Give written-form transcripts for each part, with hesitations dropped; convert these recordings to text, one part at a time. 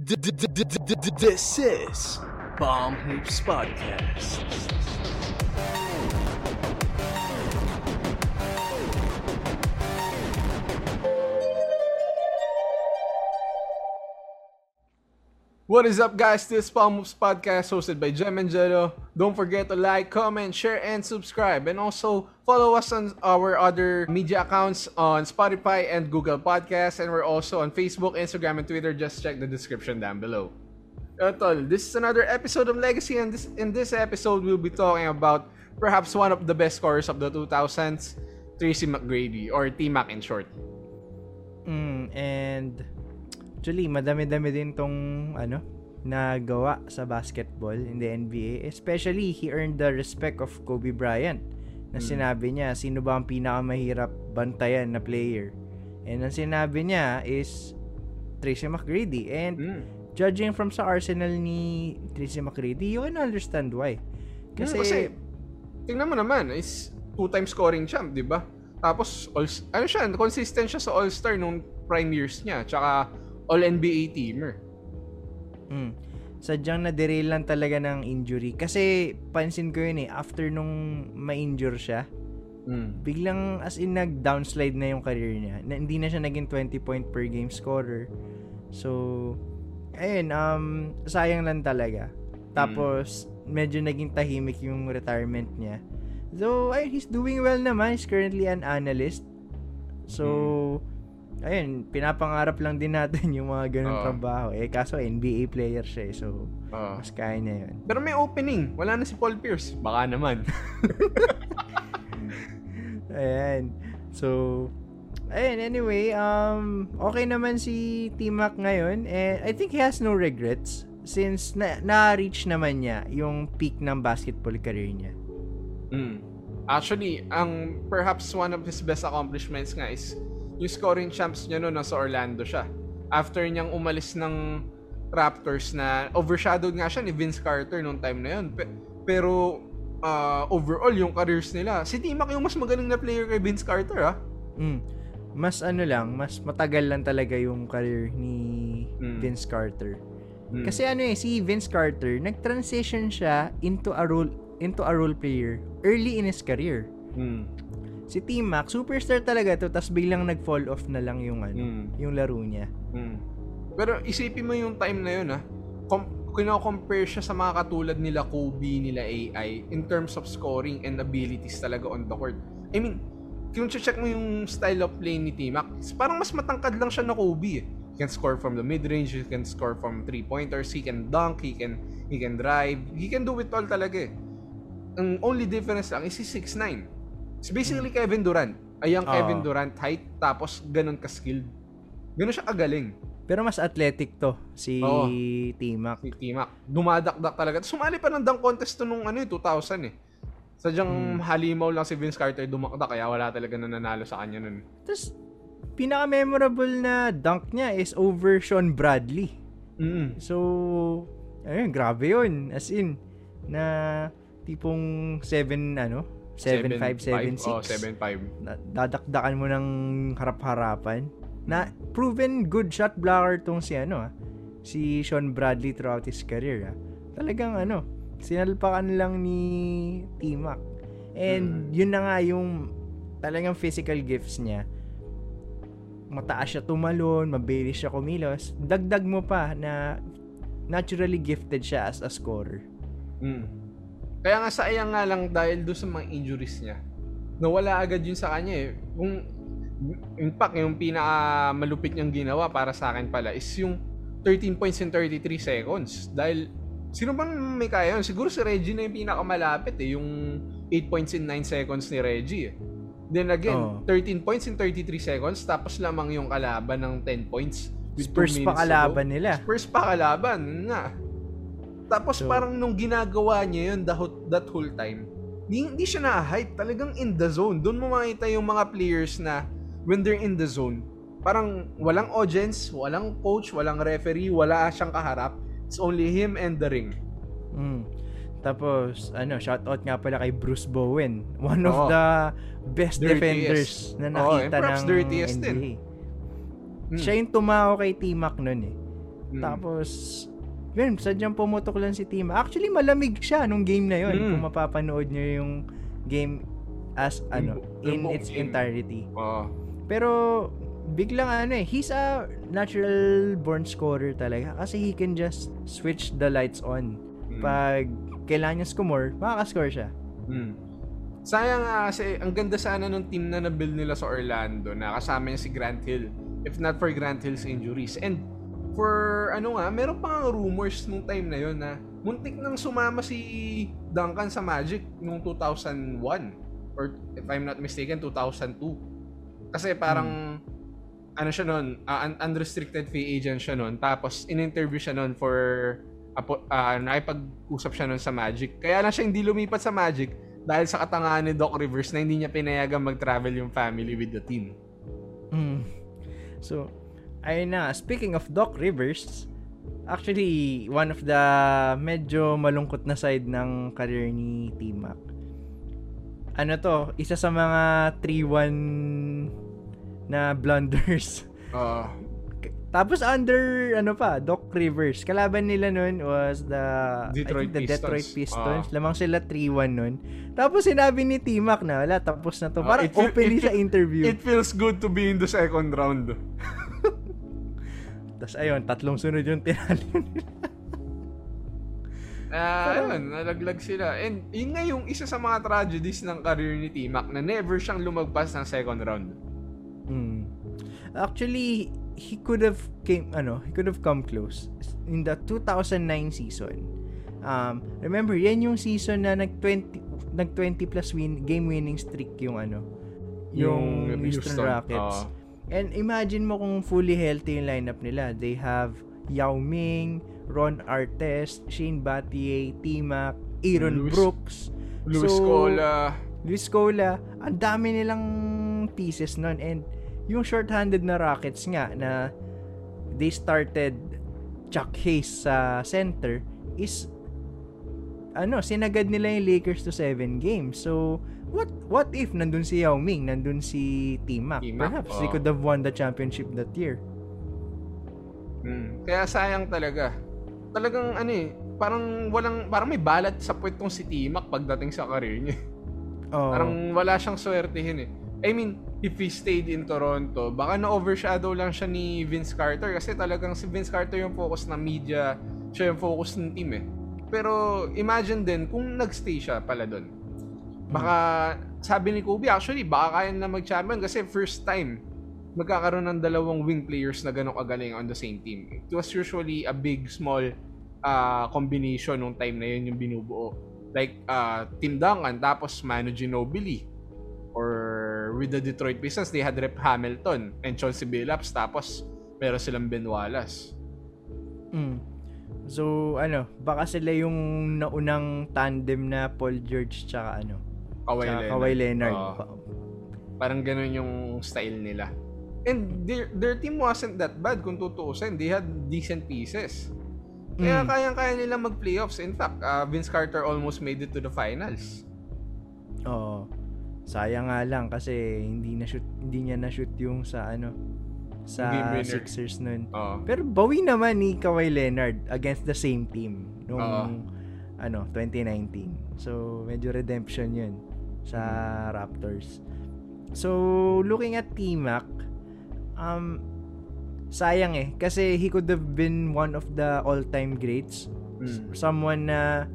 This is Palm Hoops Podcast. What is up, guys? This is Palm Hoops Podcast, hosted by Jem and Jello. Don't forget to like, comment, share, and subscribe. And also, follow us on our other media accounts on Spotify and Google Podcasts. And we're also on Facebook, Instagram, and Twitter. Just check the description down below. Tol, this is another episode of Legacy. And in this episode, we'll be talking about perhaps one of the best scorers of the 2000s, Tracy McGrady, or T-Mac in short. And actually, madami-dami din tong nagawa sa basketball in the NBA. Especially, he earned the respect of Kobe Bryant. Na sinabi niya, sino ba ang pinakamahirap bantayan na player? And ang sinabi niya is Tracy McGrady. And judging from sa arsenal ni Tracy McGrady, you can understand why. Kasi tingnan mo naman, is two-time scoring champ, di ba? Tapos, consistent siya sa All-Star nung prime years niya. Tsaka All-NBA teamer. Sadyang na-derail lang talaga ng injury. Kasi, pansin ko yun after nung ma-injure siya, biglang as in nag-downslide na yung career niya. Hindi na siya naging 20-point per game scorer. So, ayun, sayang lang talaga. Tapos, medyo naging tahimik yung retirement niya. Though, ayun, he's doing well naman. He's currently an analyst. So, ayun, pinapangarap lang din natin yung mga ganun trabaho. Kaso NBA player siya, so mas kaya niya yun. Pero may opening. Wala na si Paul Pierce. Baka naman. Ayan. So, ayun, anyway, okay naman si T-Mac ngayon. And I think he has no regrets since na-reach naman niya yung peak ng basketball career niya. Actually, ang perhaps one of his best accomplishments nga is yung scoring champs niya noon, nasa Orlando siya. After niyang umalis ng Raptors na overshadowed nga siya ni Vince Carter noong time na yun. Pero overall, yung careers nila, si T-Mac yung mas magaling na player kay Vince Carter, ha? Mas matagal lang talaga yung career ni Vince Carter. Kasi si Vince Carter, nag-transition siya into a role player early in his career. Si T-Mac, superstar talaga to, tapos biglang nag-fall off na lang yung yung laro niya. Pero isipin mo yung time na yun, ha? Kino-compare siya sa mga katulad nila Kobe, nila AI, in terms of scoring and abilities talaga on the court. I mean, kung check mo yung style of play ni T-Mac, parang mas matangkad lang siya na Kobe. He can score from the mid-range, he can score from three-pointers, he can dunk, he can drive, he can do it all talaga. Ang only difference lang is si 6'9". It's basically Kevin Durant. Ayang Kevin Durant height, tapos ganun ka-skilled. Ganun siya kagaling. Pero mas athletic to, si T-Mac. Si T-Mac. Dumadakdak talaga. Sumali pa ng dunk contest to nung 2000 eh. Sadyang halimaw lang si Vince Carter dumakdak, kaya wala talaga nananalo sa kanya nun. Tapos, pinaka-memorable na dunk niya is over Sean Bradley. So, ayun, grabe yun. As in, na tipong 7'5", 7'6". Oh, 7'5". Dadakdakan mo ng harap-harapan. Na proven good shot blocker tong si Sean Bradley throughout his career. Talagang sinalpakan lang ni T-Mac. And yun na nga yung talagang physical gifts niya. Mataas siya tumalon, mabilis siya kumilos. Dagdag mo pa na naturally gifted siya as a scorer. Kaya nga sayang nga lang dahil doon sa mga injuries niya. Nawala agad yun sa kanya eh. Kung, in fact, yung pinakamalupit niyang ginawa para sa akin pala is yung 13 points in 33 seconds. Dahil, sino bang may kaya yun? Siguro si Reggie na yung pinakamalapit eh. Yung 8 points in 9 seconds ni Reggie eh. Then again, 13 points in 33 seconds. Tapos lamang yung kalaban ng 10 points. Spurs pa kalaban nila. Spurs pa kalaban. Nga. Tapos parang nung ginagawa niya yun that whole time, hindi siya na-hype. Talagang in the zone. Doon mo makita yung mga players na when they're in the zone, parang walang audience, walang coach, walang referee, wala siyang kaharap. It's only him and the ring. Tapos, shoutout nga pala kay Bruce Bowen. One of the best defenders na nakita ng NBA. Perhaps dirtiest din. Siya yung tumao kay T-Mac nun eh. Tapos, yun, sadyang pumutok lang si Tima. Actually, malamig siya nung game na yun. Kung mapapanood nyo yung game as, its entirety. Pero, biglang he's a natural born scorer talaga. Kasi he can just switch the lights on. Pag kailangan niya score, makakascore siya. Sayang nga kasi ang ganda sana nung team na nabuild nila sa Orlando na kasama niya si Grant Hill. If not for Grant Hill's injuries. And for meron pa nga rumors nung time na yon na muntik nang sumama si Duncan sa Magic nung 2001 or if I'm not mistaken 2002. Kasi parang siya noon, unrestricted free agent siya noon. Tapos in-interview siya noon for nakipag-usap siya noon sa Magic. Kaya lang siya hindi lumipat sa Magic. Dahil sa katangahan ni Doc Rivers na hindi niya pinayagang mag-travel yung family with the team. So, ayun na. Speaking of Doc Rivers, actually, one of the medyo malungkot na side ng career ni T-Mac. Isa sa mga 3-1 na blunders. Tapos under, Doc Rivers. Kalaban nila nun was the Pistons. Detroit Pistons. Lamang sila 3-1 nun. Tapos sinabi ni T-Mac na, wala, tapos na to. Parang openly sa interview. It feels good to be in the second round. Tapos ayun, tatlong sunod yung tinalo nila. Nalaglag sila. And yun nga yung isa sa mga tragedies ng career ni T-Mac na never siyang lumagpas ng second round. Actually, he could have come close in the 2009 season. Remember, yan yung season na nag 20 plus game winning streak yung Houston Rockets. And imagine mo kung fully healthy yung lineup nila. They have Yao Ming, Ron Artest, Shane Battier, T-Mac, Aaron Brooks, Luis Scola. Ang dami nilang pieces nun. And yung short-handed na Rockets nga na they started Chuck Hayes sa center is sinagad nila yung Lakers to 7 games. So what if nandun si Yao Ming, nandun si T-Mac? Perhaps they could have won the championship that year. Kaya sayang talaga. Talagang parang may balat sa puwet tong si T-Mac pagdating sa career niya. Parang wala siyang swertihin. I mean, if he stayed in Toronto, baka na-overshadow lang siya ni Vince Carter kasi talagang si Vince Carter yung focus ng media, siya yung focus ng team . Pero imagine din kung nagstay siya pala doon. Baka sabi ni Kobe actually baka kaya na mag-champion kasi first time magkakaroon ng dalawang wing players na ganong kagaling on the same team. It was usually a big small combination nung time na yun yung binubuo. Like Tim Duncan tapos Manu Ginobili or with the Detroit Pistons, they had Rip Hamilton and Chauncey Billups, tapos meron silang Ben Wallace. So, baka sila yung naunang tandem na Paul George tsaka Kawhi Leonard. Parang ganun yung style nila. And their team wasn't that bad kung tutuusin. They had decent pieces. Kaya kayang-kaya nila mag-playoffs. In fact, Vince Carter almost made it to the finals. Sayang nga lang kasi hindi niya na-shoot yung sa Sixers noon. Pero bawi naman ni Kawhi Leonard against the same team noong 2019. So medyo redemption 'yun sa Raptors. So looking at T-Mac, sayang kasi he could have been one of the all-time greats. Someone na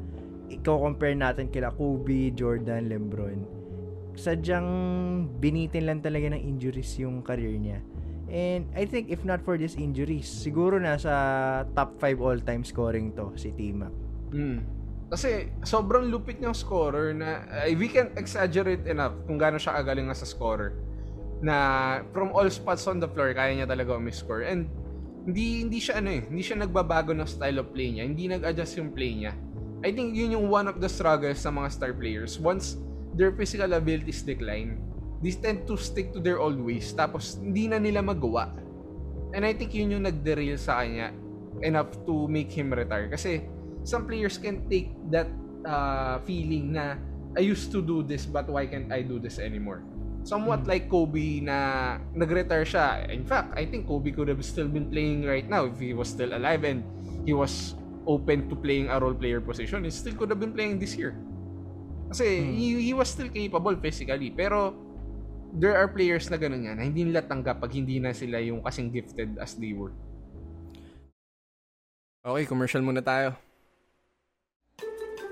i-compare natin kila Kobe, Jordan, LeBron. Sadyang binitin lang talaga ng injuries yung career niya. And I think if not for these injuries, siguro nasa top 5 all-time scoring to si T-Mac. Kasi sobrang lupit niyang scorer na we can't exaggerate enough kung gaano siya kagaling nga sa scorer. Na from all spots on the floor, kaya niya talaga umiscore. And hindi siya nagbabago ng style of play niya. Hindi nag-adjust yung play niya. I think yun yung one of the struggles sa mga star players. Once their physical abilities decline, they tend to stick to their old ways, tapos hindi na nila magawa. And I think yun yung nag-derail sa kanya enough to make him retire. Kasi some players can take that feeling na I used to do this but why can't I do this anymore. somewhat like Kobe na nag-retire siya. In fact, I think Kobe could have still been playing right now if he was still alive and he was open to playing a role player position. He still could have been playing this year. Kasi he was still capable physically. Pero there are players na ganun yan na hindi nila tanggap pag hindi na sila yung kasing gifted as they were. Okay, commercial muna tayo.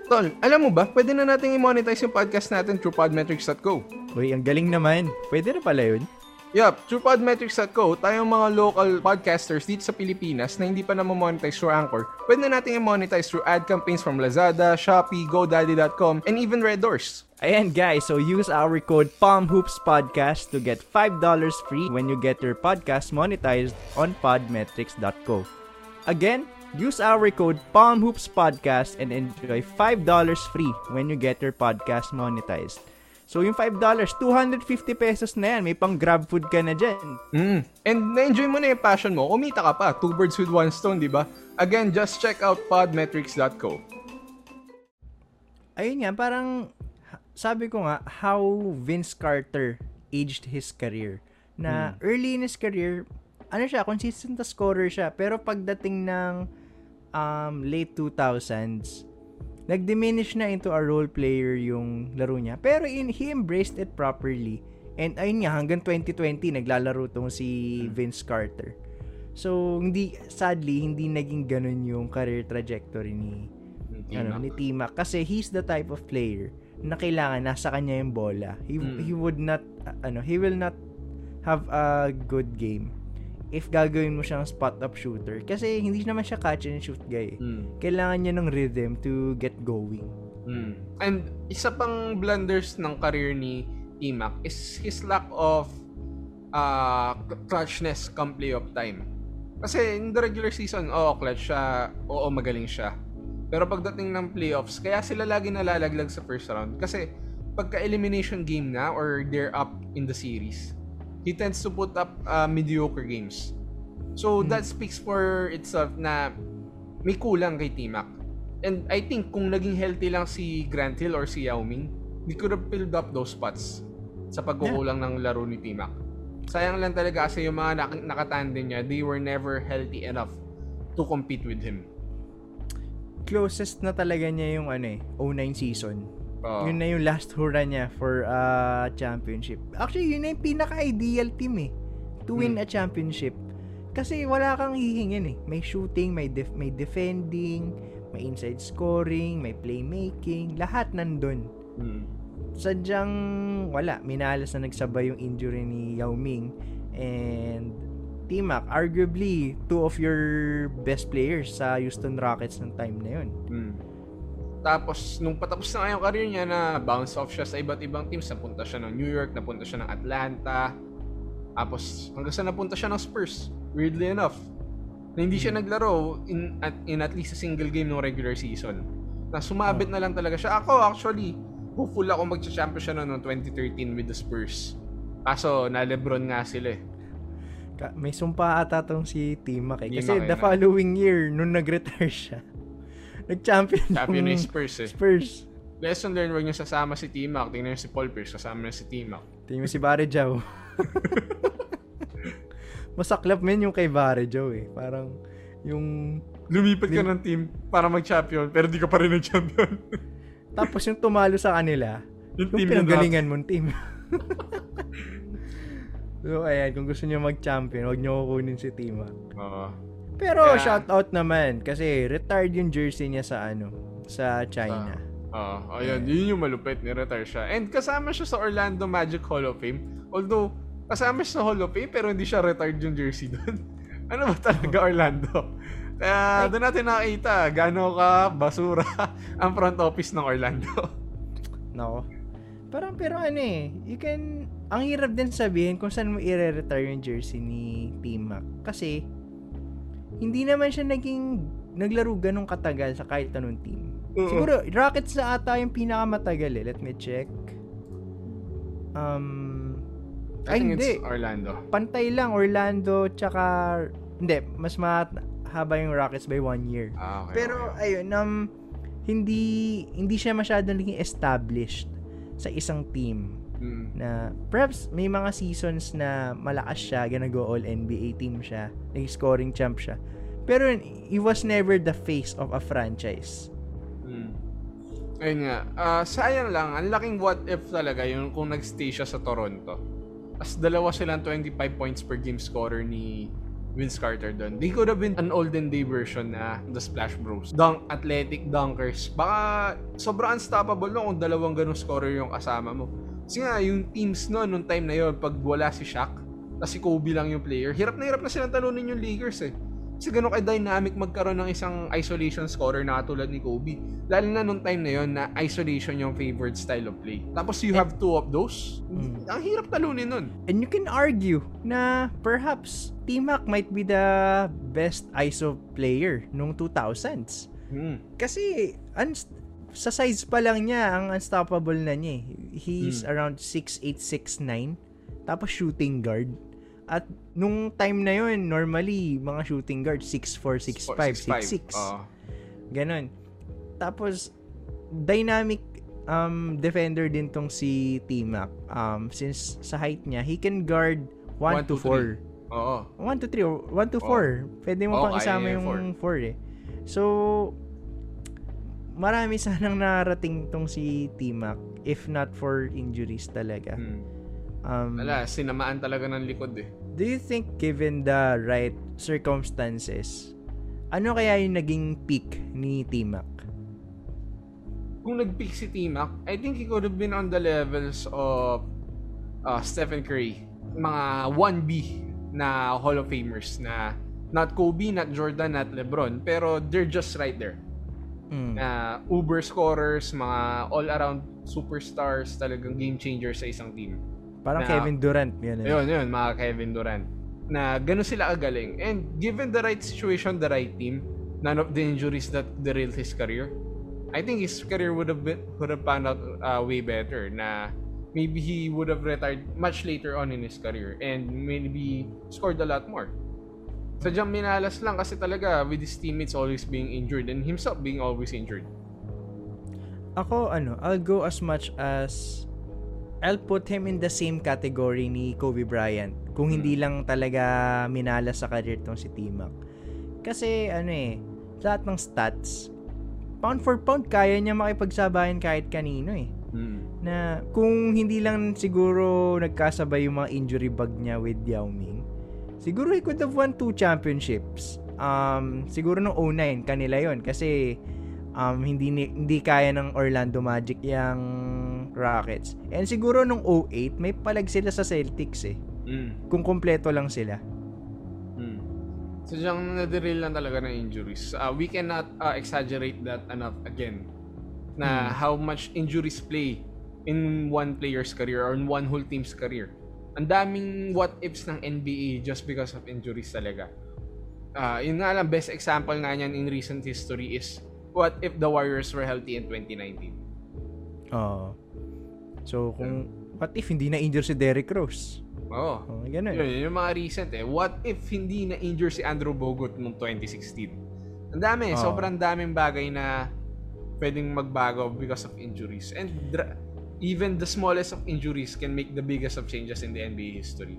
Tol, alam mo ba, pwede na natin i-monetize yung podcast natin through Podmetrics.co. Uy, ang galing naman. Pwede na pala yun? Yup, through Podmetrics.co, tayong mga local podcasters dito sa Pilipinas na hindi pa na-monetize through Anchor, pwede na natin i-monetize through ad campaigns from Lazada, Shopee, GoDaddy.com, and even Red Doors. Ayan guys, so use our code Palm Hoops Podcast to get $5 free when you get your podcast monetized on Podmetrics.co. Again, use our code PalmHoopsPodcast and enjoy $5 free when you get your podcast monetized. So yung $5, 250 pesos na yan. May pang grab food ka na dyan. And na-enjoy mo na yung passion mo. Kumita ka pa. Two birds with one stone, di ba? Again, just check out podmetrics.co. Ayun nga, parang sabi ko nga, how Vince Carter aged his career. Na early in his career, consistent na scorer siya. Pero pagdating ng late 2000s, nag-diminish na into a role player yung laro niya. Pero he embraced it properly. And ayun nga, hanggang 2020, naglalaro tong si Vince Carter. So, sadly, hindi naging ganun yung career trajectory ni T-Mac. Kasi he's the type of player na kailangan nasa kanya yung bola. He will not have a good game if gagawin mo siyang spot-up shooter. Kasi hindi naman siya catch-and-shoot guy. Kailangan niya ng rhythm to get going. And isa pang blunders ng career ni T-Mac is his lack of clutchness come playoff time. Kasi in the regular season, clutch siya, magaling siya. Pero pagdating ng playoffs, kaya sila lagi nalalaglag sa first round. Kasi pagka-elimination game na or they're up in the series, he tends to put up mediocre games. So that speaks for itself na may kulang kay T-Mac. And I think kung naging healthy lang si Grant Hill or si Yao Ming, they could have filled up those spots sa pagkukulang ng laro ni T-Mac. Sayang lang talaga kasi yung mga nakatandem niya, they were never healthy enough to compete with him. Closest na talaga niya yung 09 season. Yun na yung last hurrah niya for championship. Actually, yun na yung pinaka-ideal team to win a championship. Kasi wala kang hihingin May shooting, may defending, may inside scoring, may playmaking. Lahat nandun. Sadyang wala. Minalas na nagsabay yung injury ni Yao Ming. And T-Mac, arguably, two of your best players sa Houston Rockets ng time na yun. Tapos, nung patapos na ngayong career niya na bounce off siya sa iba't ibang teams, napunta siya ng New York, napunta siya ng Atlanta, tapos hanggang sa napunta siya ng Spurs, weirdly enough, na hindi siya naglaro in at least a single game ng regular season. Na sumabit na lang talaga siya. Ako actually, hopeful ako magcha-champion siya noong 2013 with the Spurs. Kaso, na LeBron nga sila May sumpa ata tong si T-Mac Kasi the following year, nung nag-retire siya, Nag-champion na yung Spurs. Lesson learned, huwag niyo sasama si T-Mac. Tingnan niyo si Paul Pierce, kasama na si T-Mac. Tingnan niyo si Varejao. Masaklap men yung kay Varejao Parang yung lumipat ka ng team para mag-champion pero di ka pa rin nag-champion. Tapos yung tumalo sa kanila, yung pinagalingan mong team. So ayan, kung gusto niyo mag-champion, huwag niyo kukunin si T-Mac. Pero shoutout naman kasi retired yung jersey niya sa China. Ayun, yun yung malupit, ni-retire siya. And kasama siya sa Orlando Magic Hall of Fame. Although kasama siya sa Hall of Fame pero hindi siya retired yung jersey doon. Ano ba talaga Orlando? Kaya doon natin nakita gaano ka basura ang front office ng Orlando. Nako. Pero ang hirap din sabihin kung saan mo i-retire yung jersey ni T-Mac kasi hindi naman siya naglaro ganong katagal sa kahit anong team. Siguro, Rockets na ata yung pinakamatagal Let me check. I think it's Orlando. Pantay lang, Orlando, tsaka hindi, mas mahaba yung Rockets by 1 year. Pero, ayun, hindi siya masyadong naging established sa isang team. Na perhaps may mga seasons na malakas siya, ganago all-NBA team siya, nag-scoring champ siya. Pero he was never the face of a franchise. Ayun nga. Sayang lang, ang laking what if talaga yung kung nagstay siya sa Toronto. As dalawa silang 25 points per game scorer ni Vince Carter doon. They could have been an olden day version na the Splash Bros. Athletic dunkers. Baka sobrang unstoppable no kung dalawang ganung scorer yung kasama mo. Kasi nga, yung teams no, nung time na yon pag wala si Shaq, tapos si Kobe lang yung player, hirap na silang talunin yung Lakers eh. Kasi ganun kay dynamic magkaroon ng isang isolation scorer na katulad ni Kobe. Lalo na nung time na yon na isolation yung favorite style of play. Tapos you have two of those. Ang hirap talunin nun. And you can argue na perhaps T-Mac might be the best ISO player nung 2000s. Kasi sa size pa lang niya, ang unstoppable na niya eh. He's around 6'8", 6'9". Tapos shooting guard. At nung time na yun, normally, mga shooting guard, 6'4", 6'5", 6'6". Ganon. Tapos, dynamic defender din tong si T-Mac. Since sa height niya, he can guard 1 to 4. 1 to 3 or 1 to 4. Pwede mo pang isama yung 4 eh. So, marami sanang narating tong si T-Mac. If not for injuries talaga. Sinamaan talaga ng likod eh. Do you think given the right circumstances, ano kaya yung naging peak ni T-Mac? Kung nag-peak si T-Mac, I think he could have been on the levels of Stephen Curry. Mga 1B na Hall of Famers na not Kobe, not Jordan, not LeBron, pero they're just right there. Na uber scorers, mga all-around superstars, talagang game changers sa isang team. Parang na, Kevin Durant. Yun, mga Kevin Durant. Na gano'n sila kagaling. And given the right situation, the right team, none of the injuries that derailed his career, I think his career would have panned out way better. Na maybe he would have retired much later on in his career and maybe scored a lot more. Sadyang minalas lang kasi talaga with his teammates always being injured and himself being always injured. Ako, I'll go as much as I'll put him in the same category ni Kobe Bryant kung hindi lang talaga minala sa career tong si T-Mac. Kasi lahat ng stats pound for pound kaya niya makipagsabayan kahit kanino eh. Na kung hindi lang siguro nagkasabay yung mga injury bug niya with Yao Ming, siguro he could have won 2 championships. Siguro nung 2009 kanila yon kasi hindi kaya ng Orlando Magic yang Rockets. And siguro nung 2008, may palag sila sa Celtics eh. Kung kompleto lang sila. So siyang na-derail lang talaga ng injuries. We cannot exaggerate that enough again. Na how much injuries play in one player's career or in one whole team's career. Ang daming what ifs ng NBA just because of injuries talaga. Yun nga lang, best example nga niyan in recent history is what if the Warriors were healthy in 2019? So, kung what if hindi na-injure si Derrick Rose? Ganun. Yun, yung mga recent eh. What if hindi na-injure si Andrew Bogut noong 2016? Ang dami. Sobrang daming bagay na pwedeng magbago because of injuries. And even the smallest of injuries can make the biggest of changes in the NBA history.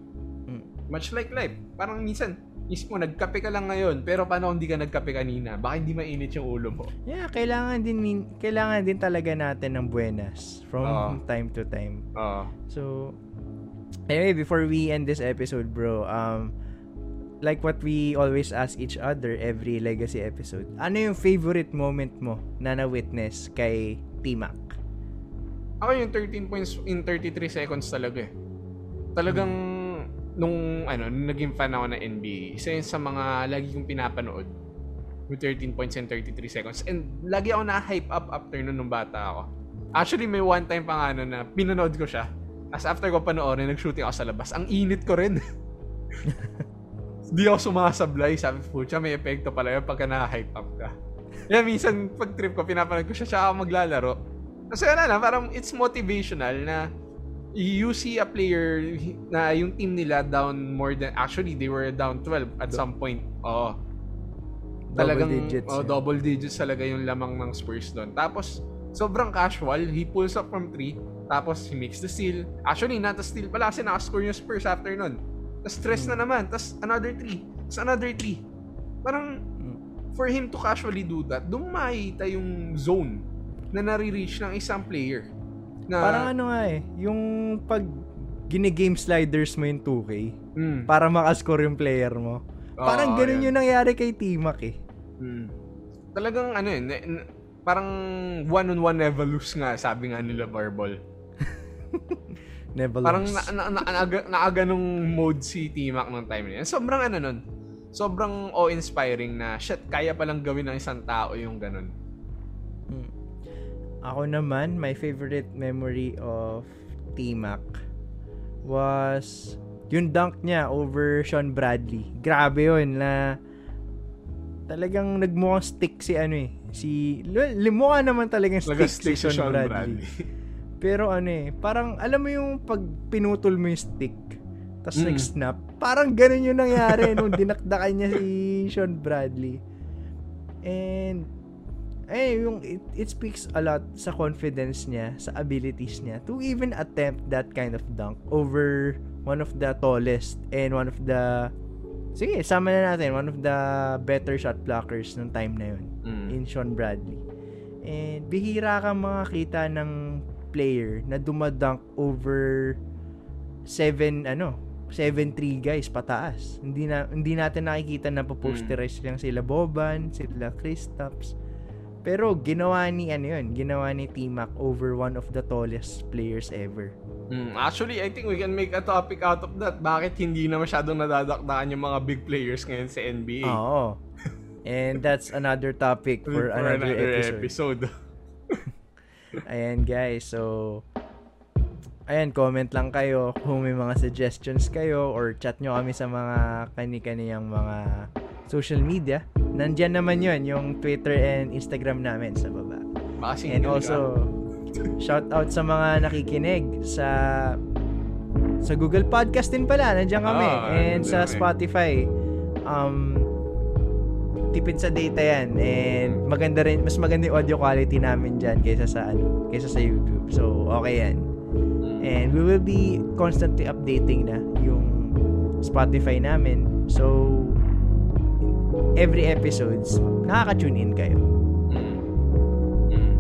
Much like life. Parang minsan, isip mo, nagkape ka lang ngayon, pero paano kung hindi ka nagkape kanina? Baka hindi mainit yung ulo mo. Yeah, kailangan din talaga natin ng buenas from time to time. So, anyway, before we end this episode, bro, like what we always ask each other every Legacy episode, ano yung favorite moment mo na na-witness kay T-Mac? Ako yung 13 points in 33 seconds talaga eh. Talagang nung naging fan ako ng NBA, isa yun sa mga lagi kong pinapanood with 13 points and 33 seconds. And lagi ako na-hype up after nung bata ako. Actually, may one time pa nga na pinanood ko siya. As after ko panoorin, nag-shooting ako sa labas. Ang init ko rin. Hindi ako sumasablay. Sabi po siya, may epekto pala yun pagka na-hype up ka. Kaya minsan, pag trip ko, pinapanood ko siya, siya ako maglalaro. Kasi parang it's motivational na you see a player na yung team nila down more than, actually they were down 12 at some point. Talagang double digits talaga yung lamang ng Spurs doon. Tapos sobrang casual. He pulls up from three, tapos he makes the steal. Actually, not the steal pala kasi nakascore yung Spurs after nun. Tapos stress na naman, tapos another three, tapos another three. Parang for him to casually do that, dumaita yung zone na nare-reach ng isang player. Na parang ano nga eh, yung pag gine-game sliders mo yung 2K para makascore yung player mo. Parang ganun yung nangyari kay T-Mac eh. Talagang ano eh, parang one-on-one Nevelus nga, sabi nga nila Barbol. Nevelus. Parang naaganong mode si T-Mac ng time niya. Sobrang ano nun, sobrang awe-inspiring na, shit, kaya palang gawin ng isang tao yung ganun. Ako naman, my favorite memory of T-Mac was yung dunk niya over Sean Bradley. Grabe yun na talagang nagmukhang stick si ano eh. Si, limukha naman talagang stick si Sean Bradley. Pero ano eh, parang alam mo yung pag pinutol mo yung stick, tapos nag-snap, parang ganun yung nangyari nung dinakdakan niya si Sean Bradley. And, eh, yung, it speaks a lot sa confidence niya, sa abilities niya to even attempt that kind of dunk over one of the tallest and one of the, sige, sama na natin, one of the better shot blockers ng time na yun, in Sean Bradley. And bihira ka makakita ng player na dumadunk over 7-3 guys pataas. Hindi natin nakikita na po-posterize lang sila Boban, sila Kristaps. Pero ginawa ni ano yun, ginawa ni T-Mac over one of the tallest players ever. Actually, I think we can make a topic out of that. Bakit hindi na masyadong nadadakdaan yung mga big players ngayon sa NBA? Oo. And that's another topic for another episode. Ayan guys, so ayan, comment lang kayo kung may mga suggestions kayo or chat nyo kami sa mga kani-kaniyang mga social media. Nandiyan naman yun, yung Twitter and Instagram namin sa baba. And also, shout out sa mga nakikinig sa Google Podcast din pala, nandiyan kami. And sa Spotify, tipid sa data yan. And maganda rin, mas maganda yung audio quality namin dyan kaysa sa YouTube. So, okay yan. And we will be constantly updating na yung Spotify namin. So, every episodes, nakaka-tune in kayo.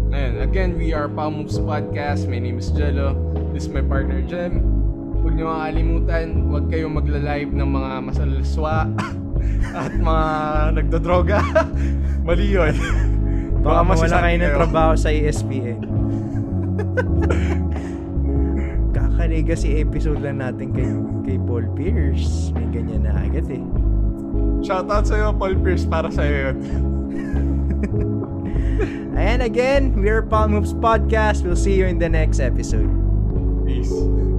Ayan. Again, we are Palm Hoops Podcast. My name is Jello. This is my partner, Jem. Huwag niyo makalimutan, huwag kayong magla-live ng mga masalaswa at mga nagdodroga. Mali yun. Baka mawala kayo ng trabaho sa ESPN. Kaka-legacy episode lang natin kay Paul Pierce. May ganyan na agad eh. Shoutout sa'yo, Paul Pierce, para sa'yo yun. And again, we're Palm Hoops Podcast. We'll see you in the next episode. Peace.